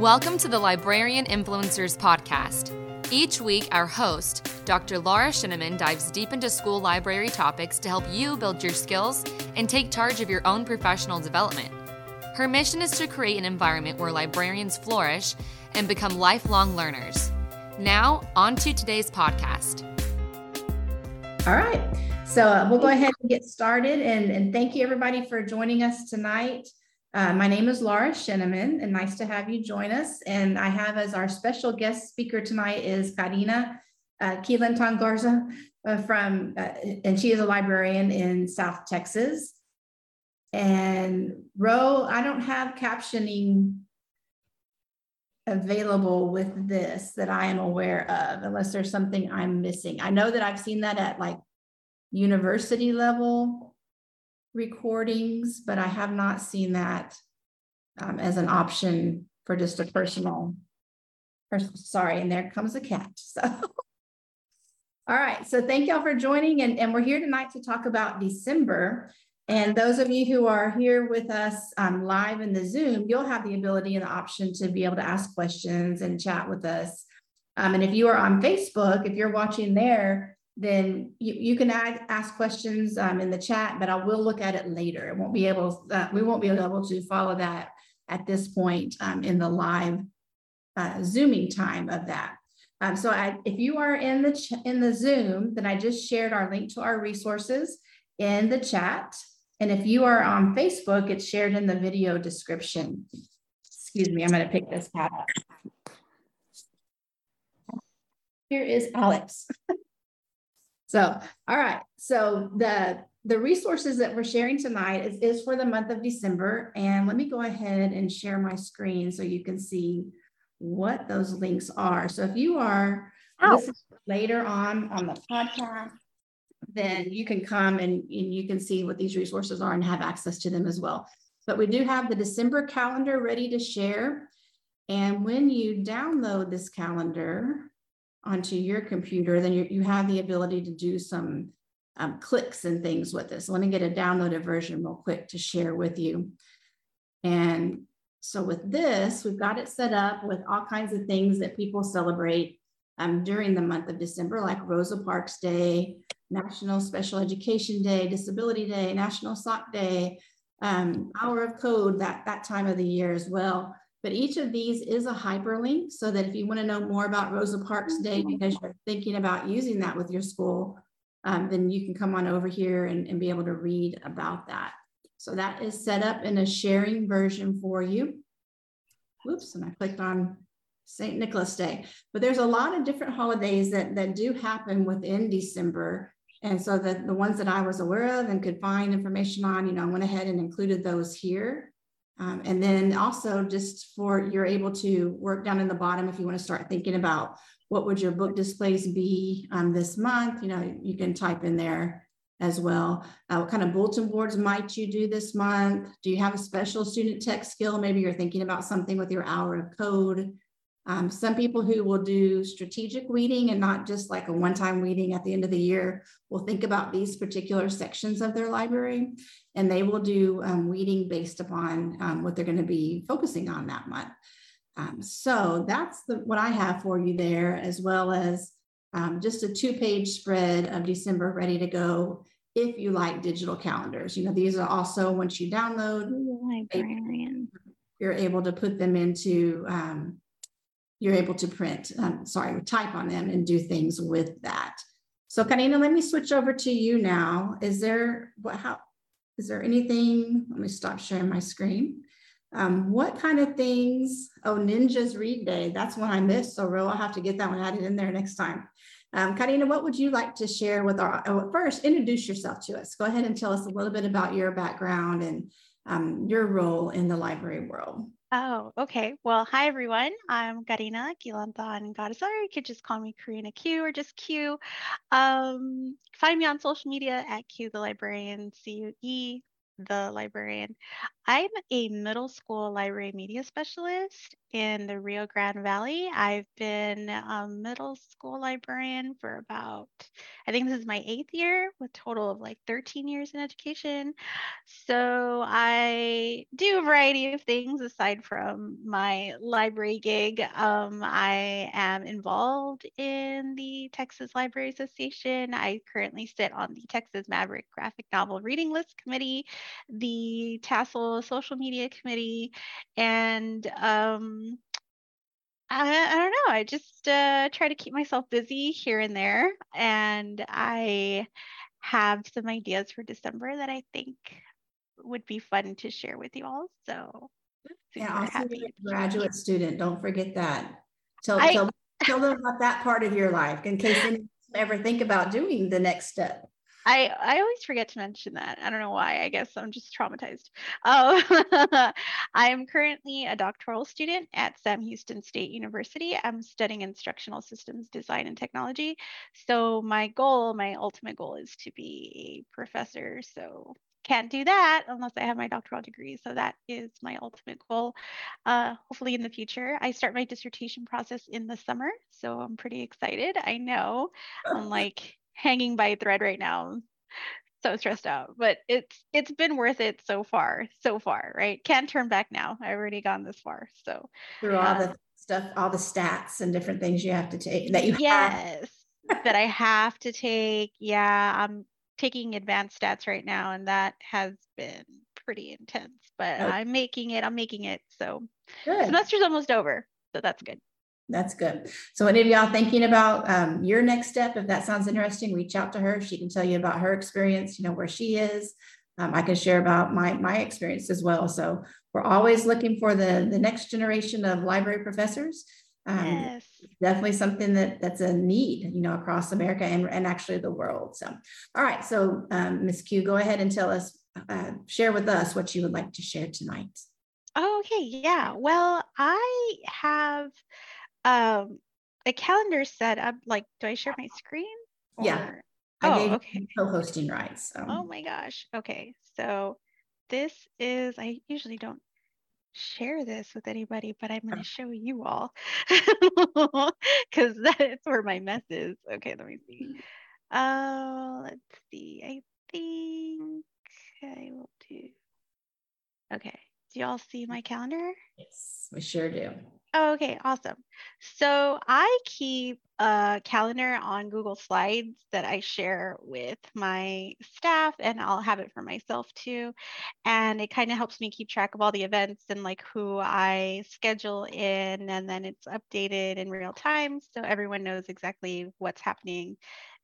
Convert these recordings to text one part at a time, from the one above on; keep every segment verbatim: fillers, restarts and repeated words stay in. Welcome to the Librarian Influencers Podcast. Each week, our host, Doctor Laura Shineman, dives deep into school library topics to help you build your skills and take charge of your own professional development. Her mission is to create an environment where librarians flourish and become lifelong learners. Now, on to today's podcast. All right, so uh, we'll go ahead and get started, and, and thank you everybody for joining us tonight. Uh, my name is Laura Shineman, and nice to have you join us. And I have as our special guest speaker tonight is Karina uh, Quilantan Garza uh, from, uh, and she is a librarian in South Texas. And Ro, I don't have captioning available with this that I am aware of, unless there's something I'm missing. I know that I've seen that at like university level recordings, but I have not seen that um, as an option for just a personal, person, sorry, and there comes a cat. So, all right, so thank y'all for joining, and, and we're here tonight to talk about December, and those of you who are here with us um, live in the Zoom, you'll have the ability and the option to be able to ask questions and chat with us, um, and if you are on Facebook, if you're watching there, then you, you can add, ask questions um, in the chat, but I will look at it later. It won't be able, uh, we won't be able to follow that at this point um, in the live uh, Zooming time of that. Um, so I, if you are in the ch- in the Zoom, then I just shared our link to our resources in the chat. And if you are on Facebook, it's shared in the video description. Excuse me, I'm gonna pick this cat up. Here is Alex. So, all right, so the, the resources that we're sharing tonight is, is for the month of December. And let me go ahead and share my screen so you can see what those links are. So if you are oh. listening later on on the podcast, then you can come and, and you can see what these resources are and have access to them as well. But we do have the December calendar ready to share. And when you download this calendar onto your computer, then you, you have the ability to do some um, clicks and things with this. So let me get a downloaded version real quick to share with you. And so with this, we've got it set up with all kinds of things that people celebrate um, during the month of December, like Rosa Parks Day, National Special Education Day, Disability Day, National Sock Day, um, Hour of Code, that, that time of the year as well. But each of these is a hyperlink so that if you want to know more about Rosa Parks Day because you're thinking about using that with your school, um, then you can come on over here and, and be able to read about that. So that is set up in a sharing version for you. Whoops, and I clicked on Saint Nicholas Day. But there's a lot of different holidays that, that do happen within December. And so that the ones that I was aware of and could find information on, you know, I went ahead and included those here. Um, and then also just for, you're able to work down in the bottom if you want to start thinking about what would your book displays be um, this month, you know, you can type in there as well. Uh, what kind of bulletin boards might you do this month? Do you have a special student tech skill? Maybe you're thinking about something with your hour of code. Um, some people who will do strategic weeding and not just like a one-time weeding at the end of the year will think about these particular sections of their library, and they will do um, weeding based upon um, what they're going to be focusing on that month. Um, so that's the, what I have for you there, as well as um, just a two-page spread of December ready to go if you like digital calendars. You know, these are also, once you download, librarian, you're able to put them into... Um, you're able to print, um, sorry, type on them and do things with that. So Karina, let me switch over to you now. Is there, what, how, is there anything, let me stop sharing my screen. Um, what kind of things, oh, Ninja's Read Day, that's one I missed. So Ro, I'll have to get that one added in there next time. Um, Karina, what would you like to share with our, oh, first introduce yourself to us. Go ahead and tell us a little bit about your background and um, your role in the library world. Oh, okay. Well, hi, everyone. I'm Karina Quilantan Garza. You could just call me Karina Q or just Q. Um, find me on social media at Q the Librarian, C U E the Librarian. I'm a middle school library media specialist in the Rio Grande Valley. I've been a middle school librarian for about, I think this is my eighth year, with a total of like thirteen years in education. So I do a variety of things aside from my library gig. Um, I am involved in the Texas Library Association. I currently sit on the Texas Maverick Graphic Novel Reading List Committee, the Tassel Social Media Committee, and um, I, I don't know, I just uh, try to keep myself busy here and there, and I have some ideas for December that I think would be fun to share with you all. So yeah, also happy you're a graduate student, don't forget that. Tell, I, tell, tell them about that part of your life in case anyone ever think about doing the next step. I, I always forget to mention that. I don't know why. I guess I'm just traumatized. Uh, I am currently a doctoral student at Sam Houston State University. I'm studying instructional systems design and technology. So my goal, my ultimate goal, is to be a professor. So can't do that unless I have my doctoral degree. So that is my ultimate goal. Uh, hopefully in the future, I start my dissertation process in the summer. So I'm pretty excited. I know I'm like hanging by a thread right now, so stressed out, but it's it's been worth it so far so far right? Can't turn back now. I've already gone this far, so through all um, the stuff, all the stats and different things you have to take that you yes have. that I have to take. Yeah, I'm taking advanced stats right now, and that has been pretty intense, but okay. I'm making it I'm making it so good. Semester's almost over, so that's good. That's good. So what are y'all thinking about um, your next step? If that sounds interesting, reach out to her. She can tell you about her experience, you know, where she is. Um, I can share about my, my experience as well. So we're always looking for the, the next generation of library professors. Um, yes. Definitely something that that's a need, you know, across America and, and actually the world. So, all right. So um, Miz Q, go ahead and tell us, uh, share with us what you would like to share tonight. Oh, okay. Yeah. Well, I have um a calendar set up. Like, do I share my screen? Or... yeah, I oh, gave okay. co-hosting rights. So. Oh my gosh. Okay, so this is. I usually don't share this with anybody, but I'm going to show you all because that's where my mess is. Okay, let me see. Uh, let's see. I think I will do. Okay. Do y'all see my calendar? Yes, we sure do. Oh, okay, awesome. So I keep a calendar on Google Slides that I share with my staff, and I'll have it for myself too. And it kind of helps me keep track of all the events and like who I schedule in, and then it's updated in real time, so everyone knows exactly what's happening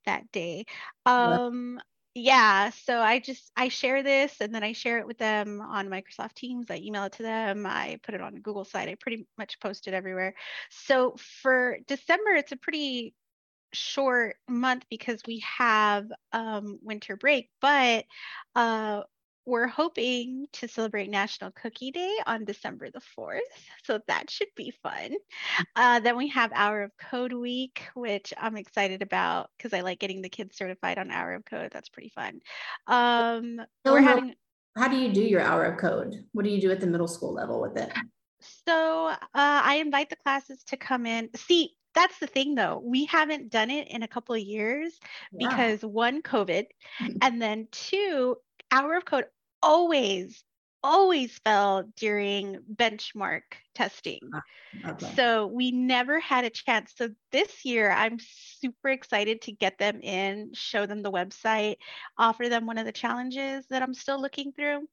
that day. Um, yeah, so I just, I share this, and then I share it with them on Microsoft Teams. I email it to them. I put it on a Google site. I pretty much post it everywhere. So for December, it's a pretty short month because we have um, winter break, but uh, we're hoping to celebrate National Cookie Day on December the fourth. So that should be fun. Uh, then we have Hour of Code Week, which I'm excited about because I like getting the kids certified on Hour of Code. That's pretty fun. Um, so we're having. How do you do your Hour of Code? What do you do at the middle school level with it? So uh, I invite the classes to come in. See, that's the thing though. We haven't done it in a couple of years wow. because one, COVID, and then two, Hour of Code always, always fell during benchmark testing. Okay. So we never had a chance. So this year, I'm super excited to get them in, show them the website, offer them one of the challenges that I'm still looking through,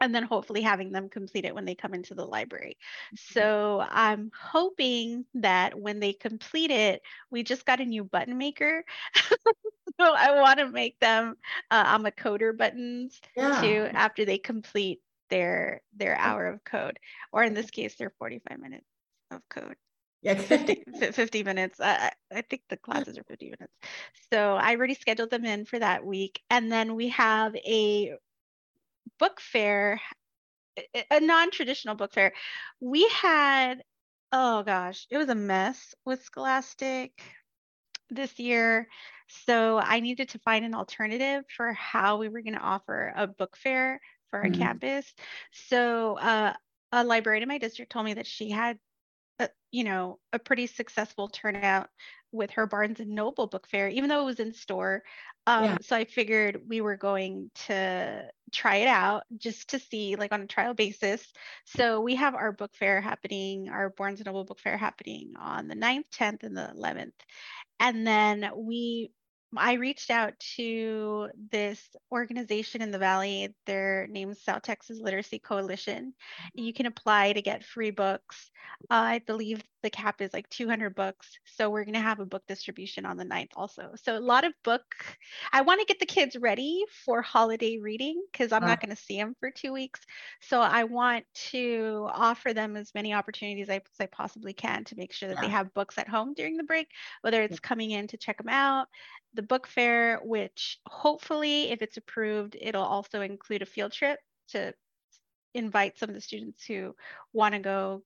and then hopefully having them complete it when they come into the library. So I'm hoping that when they complete it, we just got a new button maker. So I want to make them uh, I'm a coder buttons yeah. too after they complete their their hour of code, or in this case, their forty-five minutes of code. Yeah, fifty, fifty minutes. I, I think the classes are fifty minutes. So I already scheduled them in for that week, and then we have a book fair, a non-traditional book fair. We had, oh gosh, it was a mess with Scholastic this year. So I needed to find an alternative for how we were going to offer a book fair for mm-hmm. a campus. So uh, a librarian in my district told me that she had, a, you know, a pretty successful turnout with her Barnes and Noble book fair, even though it was in store. Um, yeah. So I figured we were going to try it out just to see, like, on a trial basis. So we have our book fair happening, our Barnes and Noble book fair happening on the ninth, tenth, and the eleventh. And then we, I reached out to this organization in the Valley. Their name is South Texas Literacy Coalition. You can apply to get free books. Uh, I believe the cap is like two hundred books. So we're going to have a book distribution on the ninth also. So a lot of book. I want to get the kids ready for holiday reading because I'm oh. not going to see them for two weeks. So I want to offer them as many opportunities as I possibly can to make sure that yeah. they have books at home during the break, whether it's coming in to check them out, the book fair, which hopefully, if it's approved, it'll also include a field trip to invite some of the students who want to go.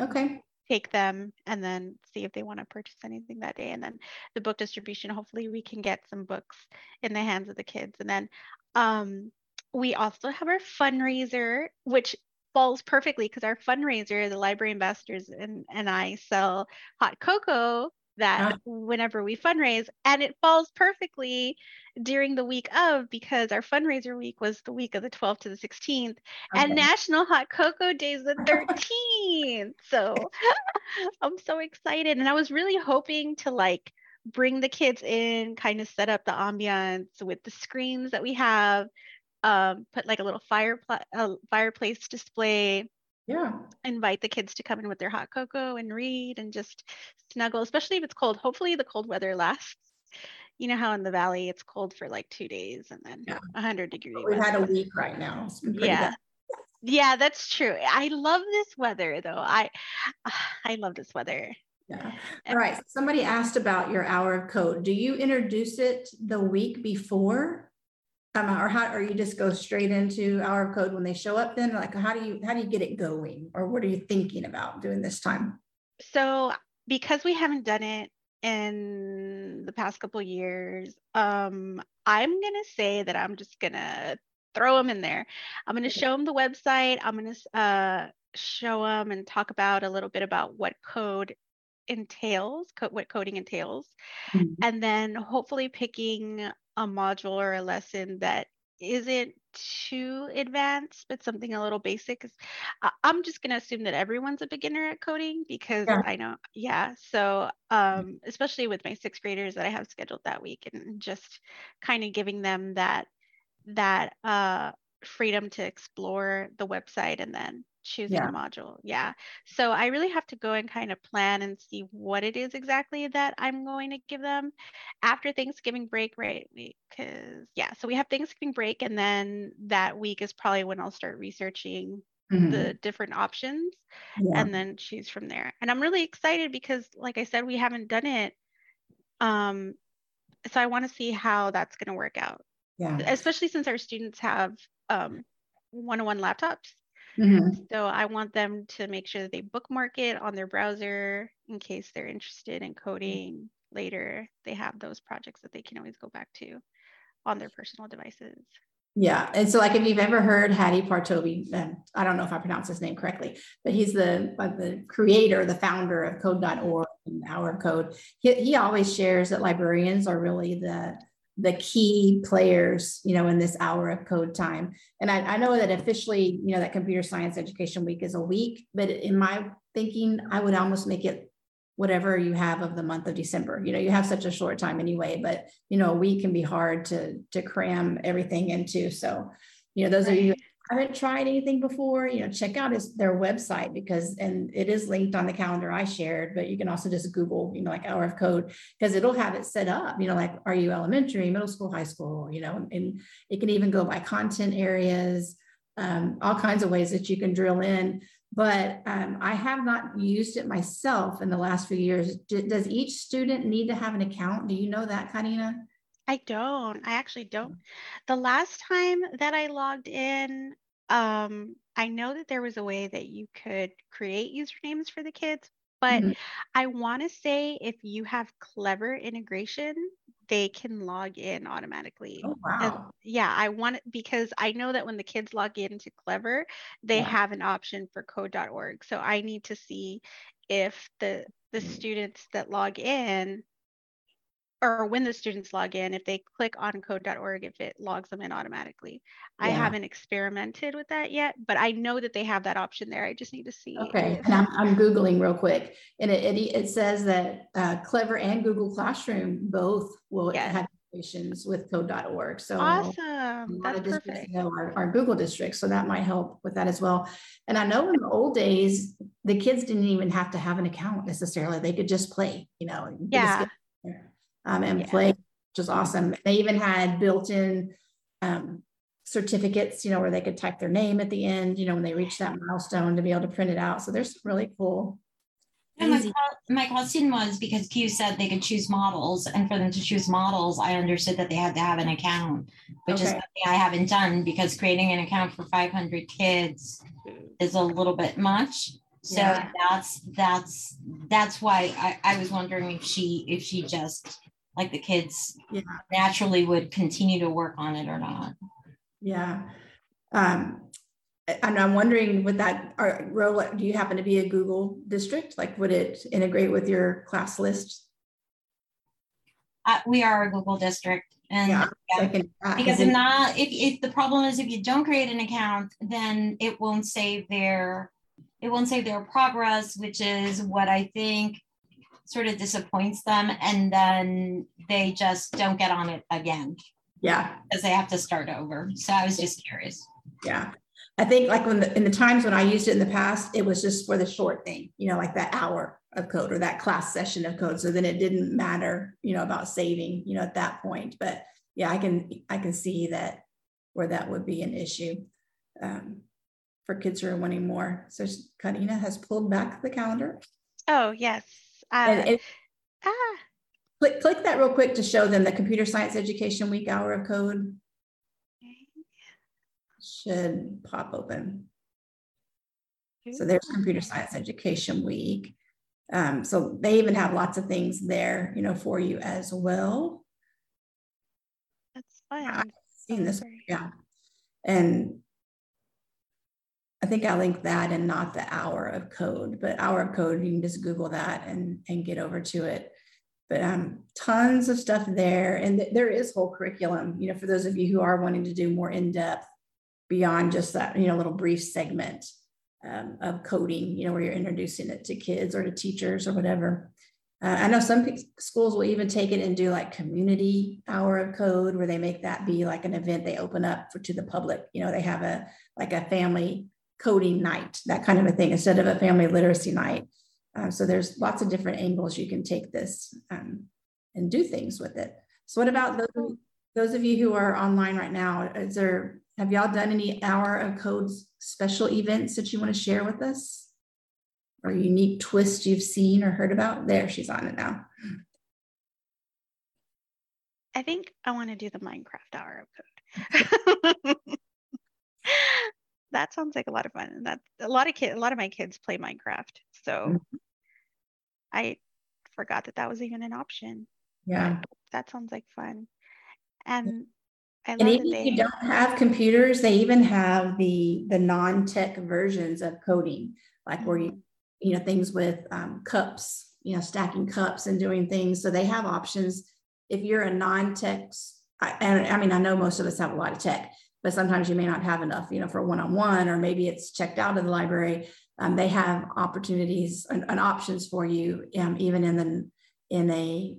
Okay. Take them and then see if they want to purchase anything that day. And then the book distribution, hopefully we can get some books in the hands of the kids. And then um, we also have our fundraiser, which falls perfectly because our fundraiser, the library ambassadors and, and I sell hot cocoa that whenever we fundraise, and it falls perfectly during the week of, because our fundraiser week was the week of the twelfth to the sixteenth okay. and National Hot Cocoa Day is the thirteenth. So I'm so excited. And I was really hoping to, like, bring the kids in, kind of set up the ambiance with the screens that we have, um, put like a little fire pl- uh, fireplace display. Yeah. Invite the kids to come in with their hot cocoa and read and just snuggle, especially if it's cold. Hopefully the cold weather lasts. You know how in the Valley it's cold for like two days and then yeah. one hundred degree weather. We've had a week right now. It's been pretty yeah. bad. Yeah, that's true. I love this weather though. I I love this weather. Yeah. All right. So somebody asked about your hour of code. Do you introduce it the week before? Um, or how, or you just go straight into hour of code when they show up then? Like, how do you, how do you get it going? Or what are you thinking about doing this time? So because we haven't done it in the past couple of years, um, I'm going to say that I'm just going to throw them in there. I'm going to show them the website. I'm going to uh, show them and talk about a little bit about what code entails, co- what coding entails, mm-hmm. and then hopefully picking a module or a lesson that isn't too advanced, but something a little basic. I'm just going to assume that everyone's a beginner at coding because yeah. I know. Yeah. So um, especially with my sixth graders that I have scheduled that week, and just kind of giving them that, that uh, freedom to explore the website and then choosing yeah. a module. Yeah. So I really have to go and kind of plan and see what it is exactly that I'm going to give them after Thanksgiving break, right? Because yeah, so we have Thanksgiving break, and then that week is probably when I'll start researching mm-hmm. the different options yeah. and then choose from there. And I'm really excited because, like I said, we haven't done it. Um, so I want to see how that's going to work out. Yeah. Especially since our students have um, one-on-one laptops. Mm-hmm. So I want them to make sure that they bookmark it on their browser in case they're interested in coding later. They have those projects that they can always go back to on their personal devices. Yeah. And so, like, if you've ever heard Hadi Partovi, uh, I don't know if I pronounced his name correctly, but he's the uh, the creator, the founder of Code dot org and Hour of Code. He, he always shares that librarians are really the the key players, you know, in this hour of code time. And I, I know that officially, you know, that Computer Science Education Week is a week, but in my thinking, I would almost make it whatever you have of the month of December. You know, you have such a short time anyway, but, you know, a week can be hard to, to cram everything into. So, you know, those of you who haven't tried anything before, you know, check out his, their website, because, and it is linked on the calendar I shared, but you can also just Google, you know, like hour of code, because it'll have it set up, you know, like, are you elementary, middle school, high school, you know, and, and it can even go by content areas, um, all kinds of ways that you can drill in. But um, I have not used it myself in the last few years. D- does each student need to have an account? Do you know that, Karina? I don't. I actually don't. The last time that I logged in, um, I know that there was a way that you could create usernames for the kids, but mm-hmm. I want to say if you have Clever integration, they can log in automatically. Oh, wow. And yeah, I want it because I know that when the kids log into Clever, they yeah. have an option for code dot org. So I need to see if the the students that log in, or when the students log in, if they click on code dot org, if it logs them in automatically. Yeah. I haven't experimented with that yet, but I know that they have that option there. I just need to see. Okay, if... and I'm, I'm Googling real quick. And it it, it says that uh, Clever and Google Classroom both will yes. have integrations with code dot org. So awesome, that's perfect. You know, our, our Google districts, so that might help with that as well. And I know in the old days, the kids didn't even have to have an account necessarily. They could just play, you know. Yeah. Um, and yeah. play, which is awesome. They even had built-in um, certificates, you know, where they could type their name at the end, you know, when they reach that milestone to be able to print it out. So there's really cool. Yeah, my, my question was because Q said they could choose models, and for them to choose models, I understood that they had to have an account, which okay. is something I haven't done because creating an account for five hundred kids is a little bit much. So yeah. that's that's that's why I, I was wondering if she if she just like the kids yeah. naturally would continue to work on it or not. Yeah. Um, and I'm wondering with that, are, Ro, do you happen to be a Google district? Like, would it integrate with your class list? Uh, we are a Google district. And yeah, yeah, can, uh, because if not, if, if the problem is if you don't create an account, then it won't save their, it won't save their progress, which is what I think sort of disappoints them, and then they just don't get on it again. Yeah, because they have to start over. So I was just curious. Yeah, I think like when the, in the times when I used it in the past, it was just for the short thing, you know, like that hour of code or that class session of code. So then it didn't matter, you know, about saving, you know, at that point. But yeah, I can I can see that where that would be an issue um, for kids who are wanting more. So Karina has pulled back the calendar. Oh yes. Uh, and it, ah. click, click that real quick to show them the Computer Science Education Week Hour of Code. Should pop open. So there's Computer Science Education Week. Um, so they even have lots of things there, you know, for you as well. That's fun. I've seen this, yeah. And I think I linked that and not the hour of code, but hour of code, you can just Google that and, and get over to it. But um, tons of stuff there. And th- there is whole curriculum, you know, for those of you who are wanting to do more in-depth beyond just that, you know, little brief segment um, of coding, you know, where you're introducing it to kids or to teachers or whatever. Uh, I know some p- schools will even take it and do like community hour of code where they make that be like an event they open up for to the public. You know, they have a like a family coding night, that kind of a thing, instead of a family literacy night. Um, so there's lots of different angles you can take this um, and do things with it. So what about those, those of you who are online right now? Is there, have y'all done any hour of code special events that you want to share with us? Or unique twists you've seen or heard about? There, she's on it now. I think I want to do the Minecraft hour of code. That sounds like a lot of fun. And that's a lot of kids, a lot of my kids play Minecraft. So mm-hmm. I forgot that that was even an option. Yeah. But that sounds like fun. And I love and even that they, if you don't have computers, they even have the, the non-tech versions of coding, like mm-hmm. where you, you know, things with um, cups, you know, stacking cups and doing things. So they have options. If you're a non-tech, I, I mean, I know most of us have a lot of tech, but sometimes you may not have enough, you know, for one-on-one, or maybe it's checked out of the library. Um, they have opportunities and, and options for you, um, even in the in a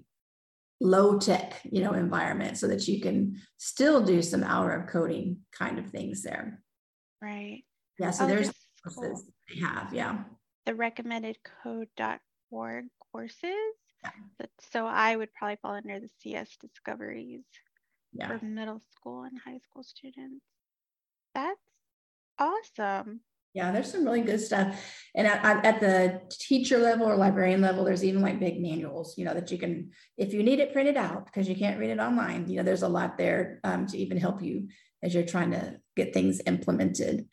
low-tech, you know, environment, so that you can still do some hour of coding kind of things there. Right. Yeah. So oh, there's courses cool. they have. Yeah. The recommended code dot org courses. Yeah. So I would probably fall under the C S Discoveries. Yeah. For middle school and high school students. That's awesome. Yeah, there's some really good stuff. And at, at the teacher level or librarian level, there's even like big manuals, you know, that you can, if you need it printed out because you can't read it online, you know, there's a lot there um, to even help you as you're trying to get things implemented.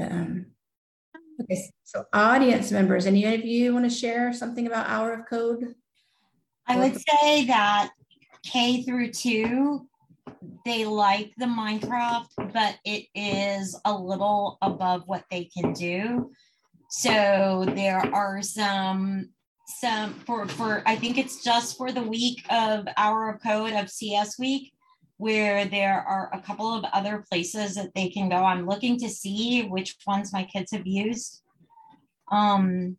Um, okay, so audience members, any of you want to share something about Hour of Code? I would say that K through two, they like the Minecraft, but it is a little above what they can do. So there are some, some for, for I think it's just for the week of Hour of Code of C S Week, where there are a couple of other places that they can go. I'm looking to see which ones my kids have used. Um,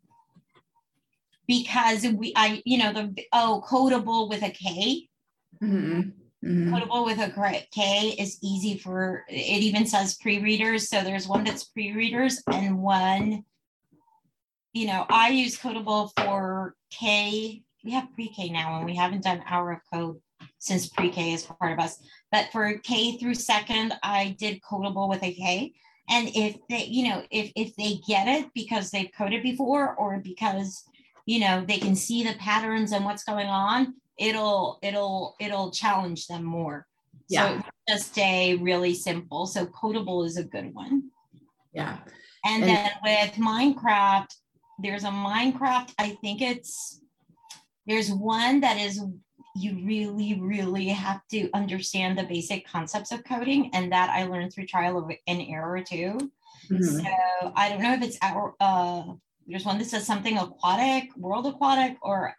because we, I, you know, the, oh, Codable with a K. Mm-hmm. Mm-hmm. Codable with a K is easy for, it even says pre-readers. So there's one that's pre-readers and one, you know, I use Codable for K. We have pre-K now and we haven't done Hour of Code since pre-K is part of us. But for K through second, I did Codable with a K. And if they, you know, if if they get it because they've coded before or because, you know, they can see the patterns and what's going on, it'll it'll it'll challenge them more. Yeah. So just stay really simple. So Codable is a good one. Yeah. And, and then with Minecraft, there's a Minecraft, I think it's, there's one that is, you really, really have to understand the basic concepts of coding, and that I learned through trial and error too. Mm-hmm. So I don't know if it's our, uh, there's one that says something aquatic, World Aquatic, or,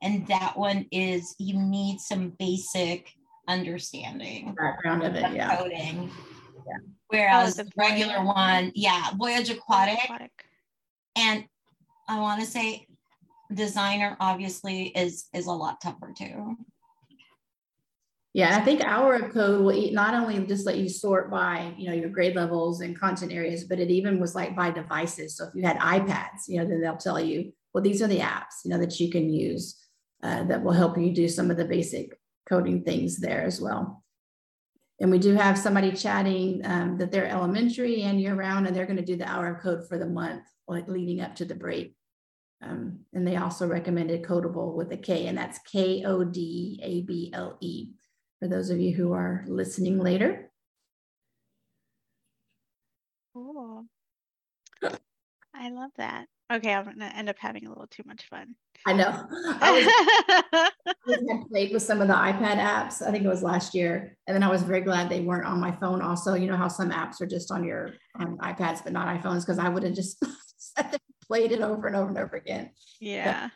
and that one is you need some basic understanding background of it, of yeah. Coding. Yeah. Whereas oh, the regular Voyage. one, yeah, Voyage Aquatic, Voyage Aquatic, and I want to say. Designer obviously is is a lot tougher too. Yeah, I think Hour of Code will not only just let you sort by, you know, your grade levels and content areas, but it even was like by devices. So if you had iPads, you know, then they'll tell you, well, these are the apps, you know, that you can use uh, that will help you do some of the basic coding things there as well. And we do have somebody chatting um, that they're elementary and year round, and they're going to do the Hour of Code for the month, like leading up to the break. Um, and they also recommended Codable with a K, and that's K O D A B L E, for those of you who are listening later. Cool. I love that. Okay, I'm going to end up having a little too much fun. I know. I, was, I played with some of the iPad apps, I think it was last year, and then I was very glad they weren't on my phone also. You know how some apps are just on your on iPads, but not iPhones, because I would have just sat there. Played it over and over and over again. Yeah.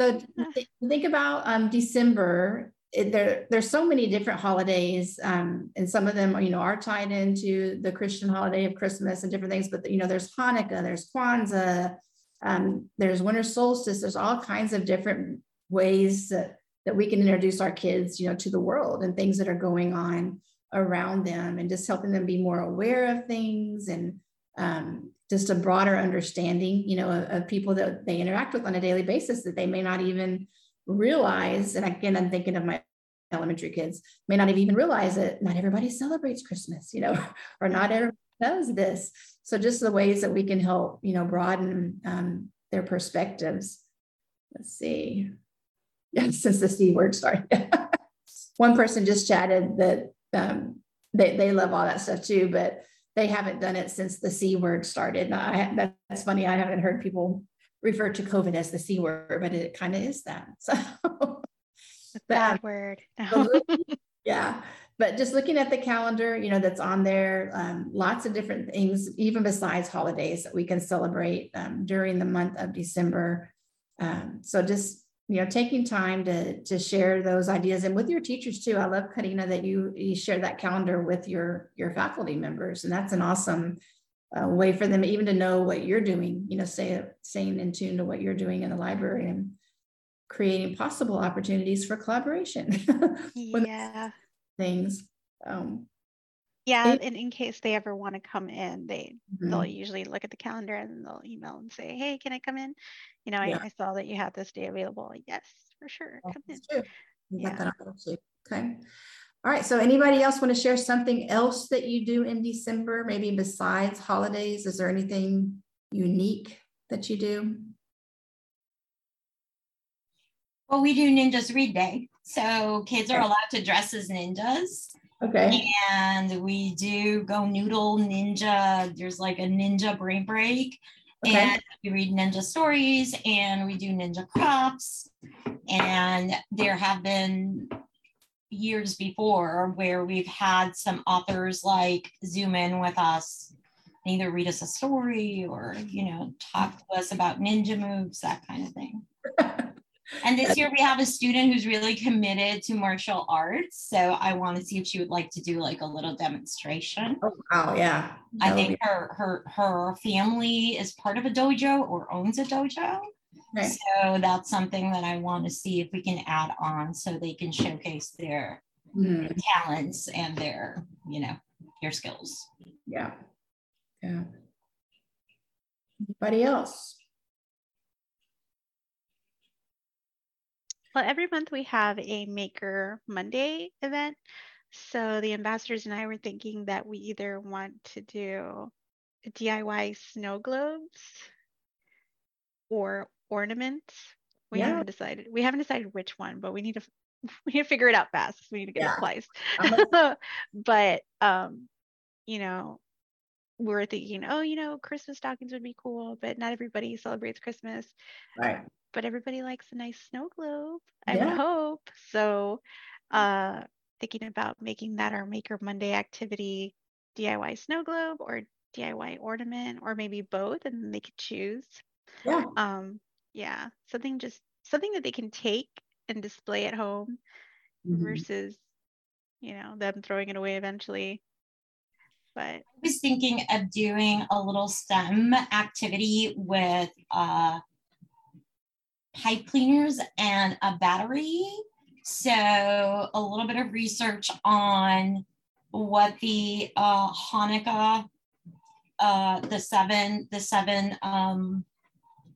So, so th- think about um, December. It, there, there's so many different holidays, um, and some of them, you know, are tied into the Christian holiday of Christmas and different things. But you know, there's Hanukkah, there's Kwanzaa, um, there's winter solstice. There's all kinds of different ways that, that we can introduce our kids, you know, to the world and things that are going on around them, and just helping them be more aware of things and. Um, just a broader understanding, you know, of, of people that they interact with on a daily basis that they may not even realize. And again, I'm thinking of my elementary kids, may not have even realized that not everybody celebrates Christmas, you know, or not everybody knows this. So just the ways that we can help, you know, broaden um, their perspectives. Let's see. Yes, since the C word, sorry. One person just chatted that um, they, they love all that stuff too, but they haven't done it since the C word started. And I, that's funny. I haven't heard people refer to COVID as the C word, but it kind of is that. So, bad word. Yeah. But just looking at the calendar, you know, that's on there, um, lots of different things, even besides holidays that we can celebrate um, during the month of December. Um, so just, you know, taking time to, to share those ideas and with your teachers too. I love, Karina, that you, you share that calendar with your, your faculty members. And that's an awesome uh, way for them even to know what you're doing, you know, stay, staying in tune to what you're doing in the library and creating possible opportunities for collaboration. Yeah. Things. Um, yeah. And in case they ever want to come in, they, mm-hmm. they'll usually look at the calendar and they'll email and say, hey, can I come in? You know, yeah. I, I saw that you have this day available. Yes, for sure. Come in. Yeah. That on, okay. All right. So anybody else want to share something else that you do in December, maybe besides holidays? Is there anything unique that you do? Well, we do Ninjas Read Day. So kids are allowed to dress as ninjas. Okay. And we do Go Noodle Ninja. There's like a ninja brain break. Okay. And we read ninja stories and we do ninja crafts. And there have been years before where we've had some authors like Zoom in with us and either read us a story or, you know, talk to us about ninja moves, that kind of thing. And this year we have a student who's really committed to martial arts. So I want to see if she would like to do like a little demonstration. Oh, wow, yeah. I that think her, her, her family is part of a dojo or owns a dojo. Right. So that's something that I want to see if we can add on so they can showcase their, mm. their talents and their, you know, their skills. Yeah. Yeah. Anybody else? Well, every month we have a Maker Monday event. So the ambassadors and I were thinking that we either want to do D I Y snow globes or ornaments. We yeah. haven't decided. We haven't decided which one, but we need to we need to figure it out fast. We need to get yeah. it priced. Uh-huh. But um, you know, we were thinking, oh, you know, Christmas stockings would be cool, but not everybody celebrates Christmas. Right. But everybody likes a nice snow globe, I yeah. would hope. So uh, thinking about making that our Maker Monday activity, D I Y snow globe or D I Y ornament, or maybe both, and they could choose. Yeah. Um, yeah, something just something that they can take and display at home mm-hmm. versus, you know, them throwing it away eventually. But I was thinking of doing a little STEM activity with uh pipe cleaners and a battery. So a little bit of research on what the uh, Hanukkah, uh, the seven, the seven, um,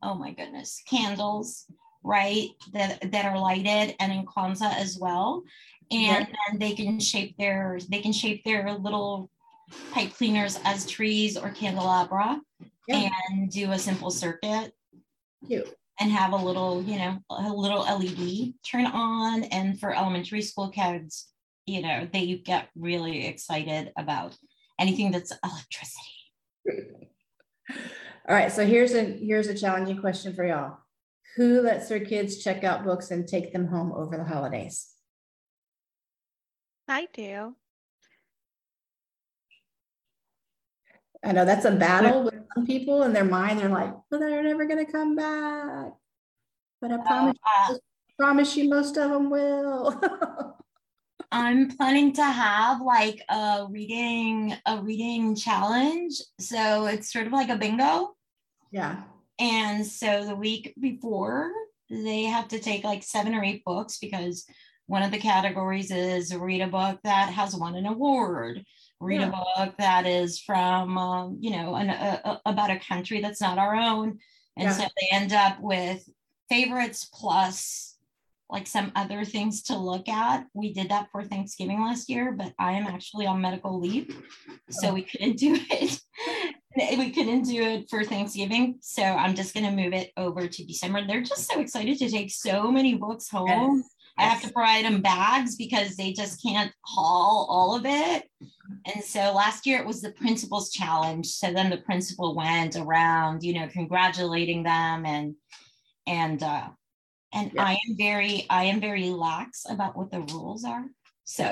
oh my goodness, candles, right, that, that are lighted, and in Kwanzaa as well. And yeah. then they can shape their, they can shape their little pipe cleaners as trees or candelabra yeah. and do a simple circuit. Cute. And have a little, you know, a little L E D turn on. And for elementary school kids, you know, they get really excited about anything that's electricity. All right, so here's a here's a challenging question for y'all. Who lets their kids check out books and take them home over the holidays? I do. I know that's a battle with some people in their mind. They're like, well, they're never going to come back. But I promise, uh, you, I promise you most of them will. I'm planning to have like a reading, a reading challenge. So it's sort of like a bingo. Yeah. And so the week before, they have to take like seven or eight books, because one of the categories is read a book that has won an award. Read yeah. a book that is from, um, you know, an, a, a, about a country that's not our own. And yeah. so they end up with favorites plus like some other things to look at. We did that for Thanksgiving last year, but I am actually on medical leave. So we couldn't do it. We couldn't do it for Thanksgiving. So I'm just going to move it over to December. They're just so excited to take so many books home. Yes. I have to provide them bags because they just can't haul all of it. And so last year it was the principal's challenge. So then the principal went around, you know, congratulating them. And, and, uh, and yeah. I am very, I am very lax about what the rules are. So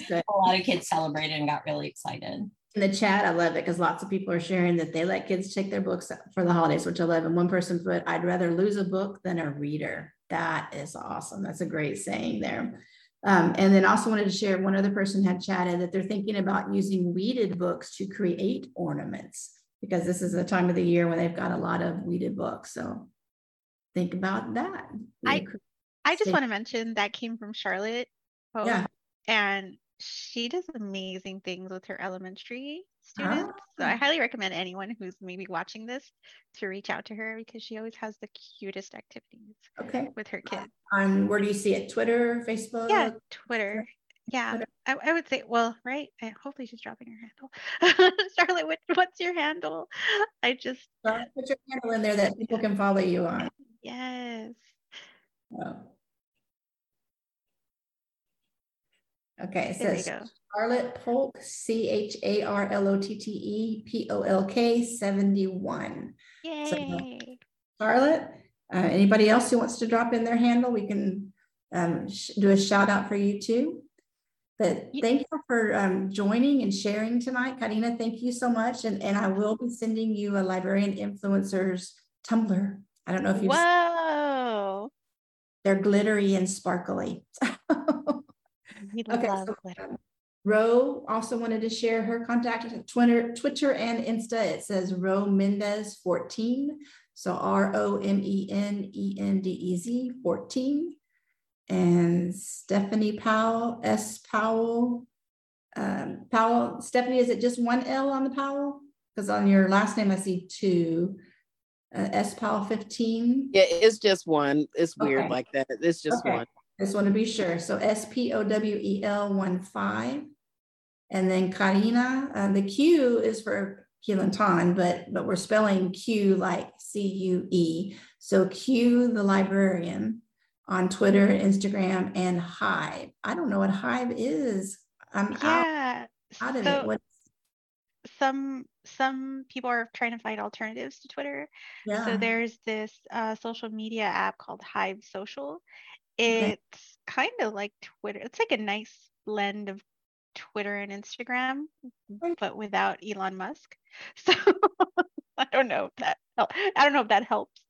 a lot of kids celebrated and got really excited. In the chat, I love it because lots of people are sharing that they let kids check their books for the holidays, which I love. And one person put, I'd rather lose a book than a reader. That is awesome. That's a great saying there. Um, and then also wanted to share, one other person had chatted that they're thinking about using weeded books to create ornaments, because this is the time of the year when they've got a lot of weeded books. So think about that. I, I just want to mention that came from Charlotte Polk, yeah. and she does amazing things with her elementary students. Ah. So I highly recommend anyone who's maybe watching this to reach out to her, because she always has the cutest activities okay. with her kids. Um, where do you see it? Twitter, Facebook? Yeah, Twitter. Yeah, Twitter. I, I would say, well, right. I, hopefully she's dropping her handle. Charlotte, what, what's your handle? I just well, put your handle in there that people can follow you on. Yes. Oh. Okay, it says Charlotte Polk, C H A R L O T T E P O L K seventy-one. Yay. So, Charlotte, uh, anybody else who wants to drop in their handle, we can um, do a shout out for you too. But thank you for um, joining and sharing tonight. Karina, thank you so much. And, and I will be sending you a librarian influencers Tumblr. I don't know if you've Whoa. Seen they're glittery and sparkly. Okay, so Ro also wanted to share her contact Twitter, Twitter and Insta. It says Ro Mendez fourteen. So R O M E N E N D E Z fourteen. And Stephanie Powell, S. Powell. Um, Powell, Stephanie, is it just one L on the Powell? Because on your last name, I see two. Uh, S. Powell fifteen. Yeah, it's just one. It's weird okay. like that. It's just okay. one. I just want to be sure. So S P O W E L one five. And then Karina, uh, the Q is for Quilantan, but, but we're spelling Q like C U E. So Q the librarian on Twitter, Instagram, and Hive. I don't know what Hive is. I'm yeah. out, out of so it. What's... Some some people are trying to find alternatives to Twitter. Yeah. So there's this uh, social media app called Hive Social. It's okay. kind of like Twitter. It's like a nice blend of Twitter and Instagram, but without Elon Musk. So I don't know if that help. I don't know if that helps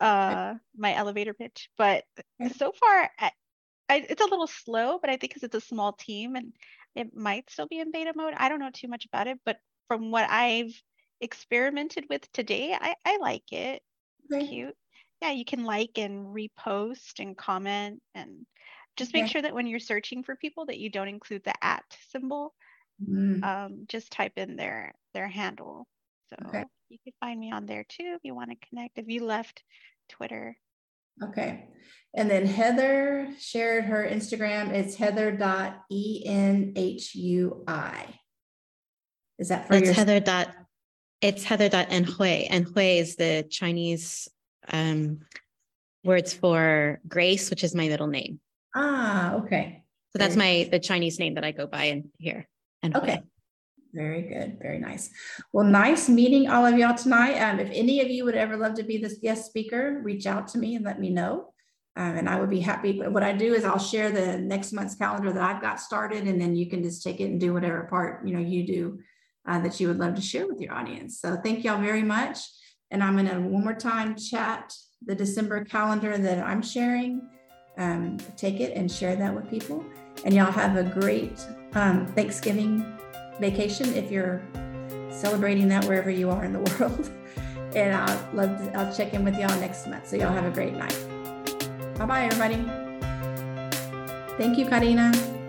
uh, my elevator pitch. But so far, I, I, it's a little slow. But I think because it's a small team and it might still be in beta mode. I don't know too much about it. But from what I've experimented with today, I, I like it. Okay. Cute. Yeah, you can like and repost and comment, and just make yeah. sure that when you're searching for people that you don't include the at symbol. Mm. Um, just type in their their handle. So okay. you can find me on there too if you want to connect. If you left Twitter. Okay. And then Heather shared her Instagram. It's heather dot E N H U I. Is that for That's your? Heather dot, it's heather dot Enhui. Enhui is the Chinese um words for Grace, which is my middle name. Ah, okay. So that's my the Chinese name that I go by in here. And okay. Very good. Very nice. Well, nice meeting all of y'all tonight. Um, if any of you would ever love to be this guest speaker, reach out to me and let me know. Um, and I would be happy. But what I do is I'll share the next month's calendar that I've got started, and then you can just take it and do whatever part, you know, you do uh, that you would love to share with your audience. So thank y'all very much. And I'm going to one more time chat the December calendar that I'm sharing. Um, take it and share that with people. And y'all have a great um, Thanksgiving vacation if you're celebrating that wherever you are in the world. And I'll love to, I'll check in with y'all next month. So y'all have a great night. Bye bye, everybody. Thank you, Karina.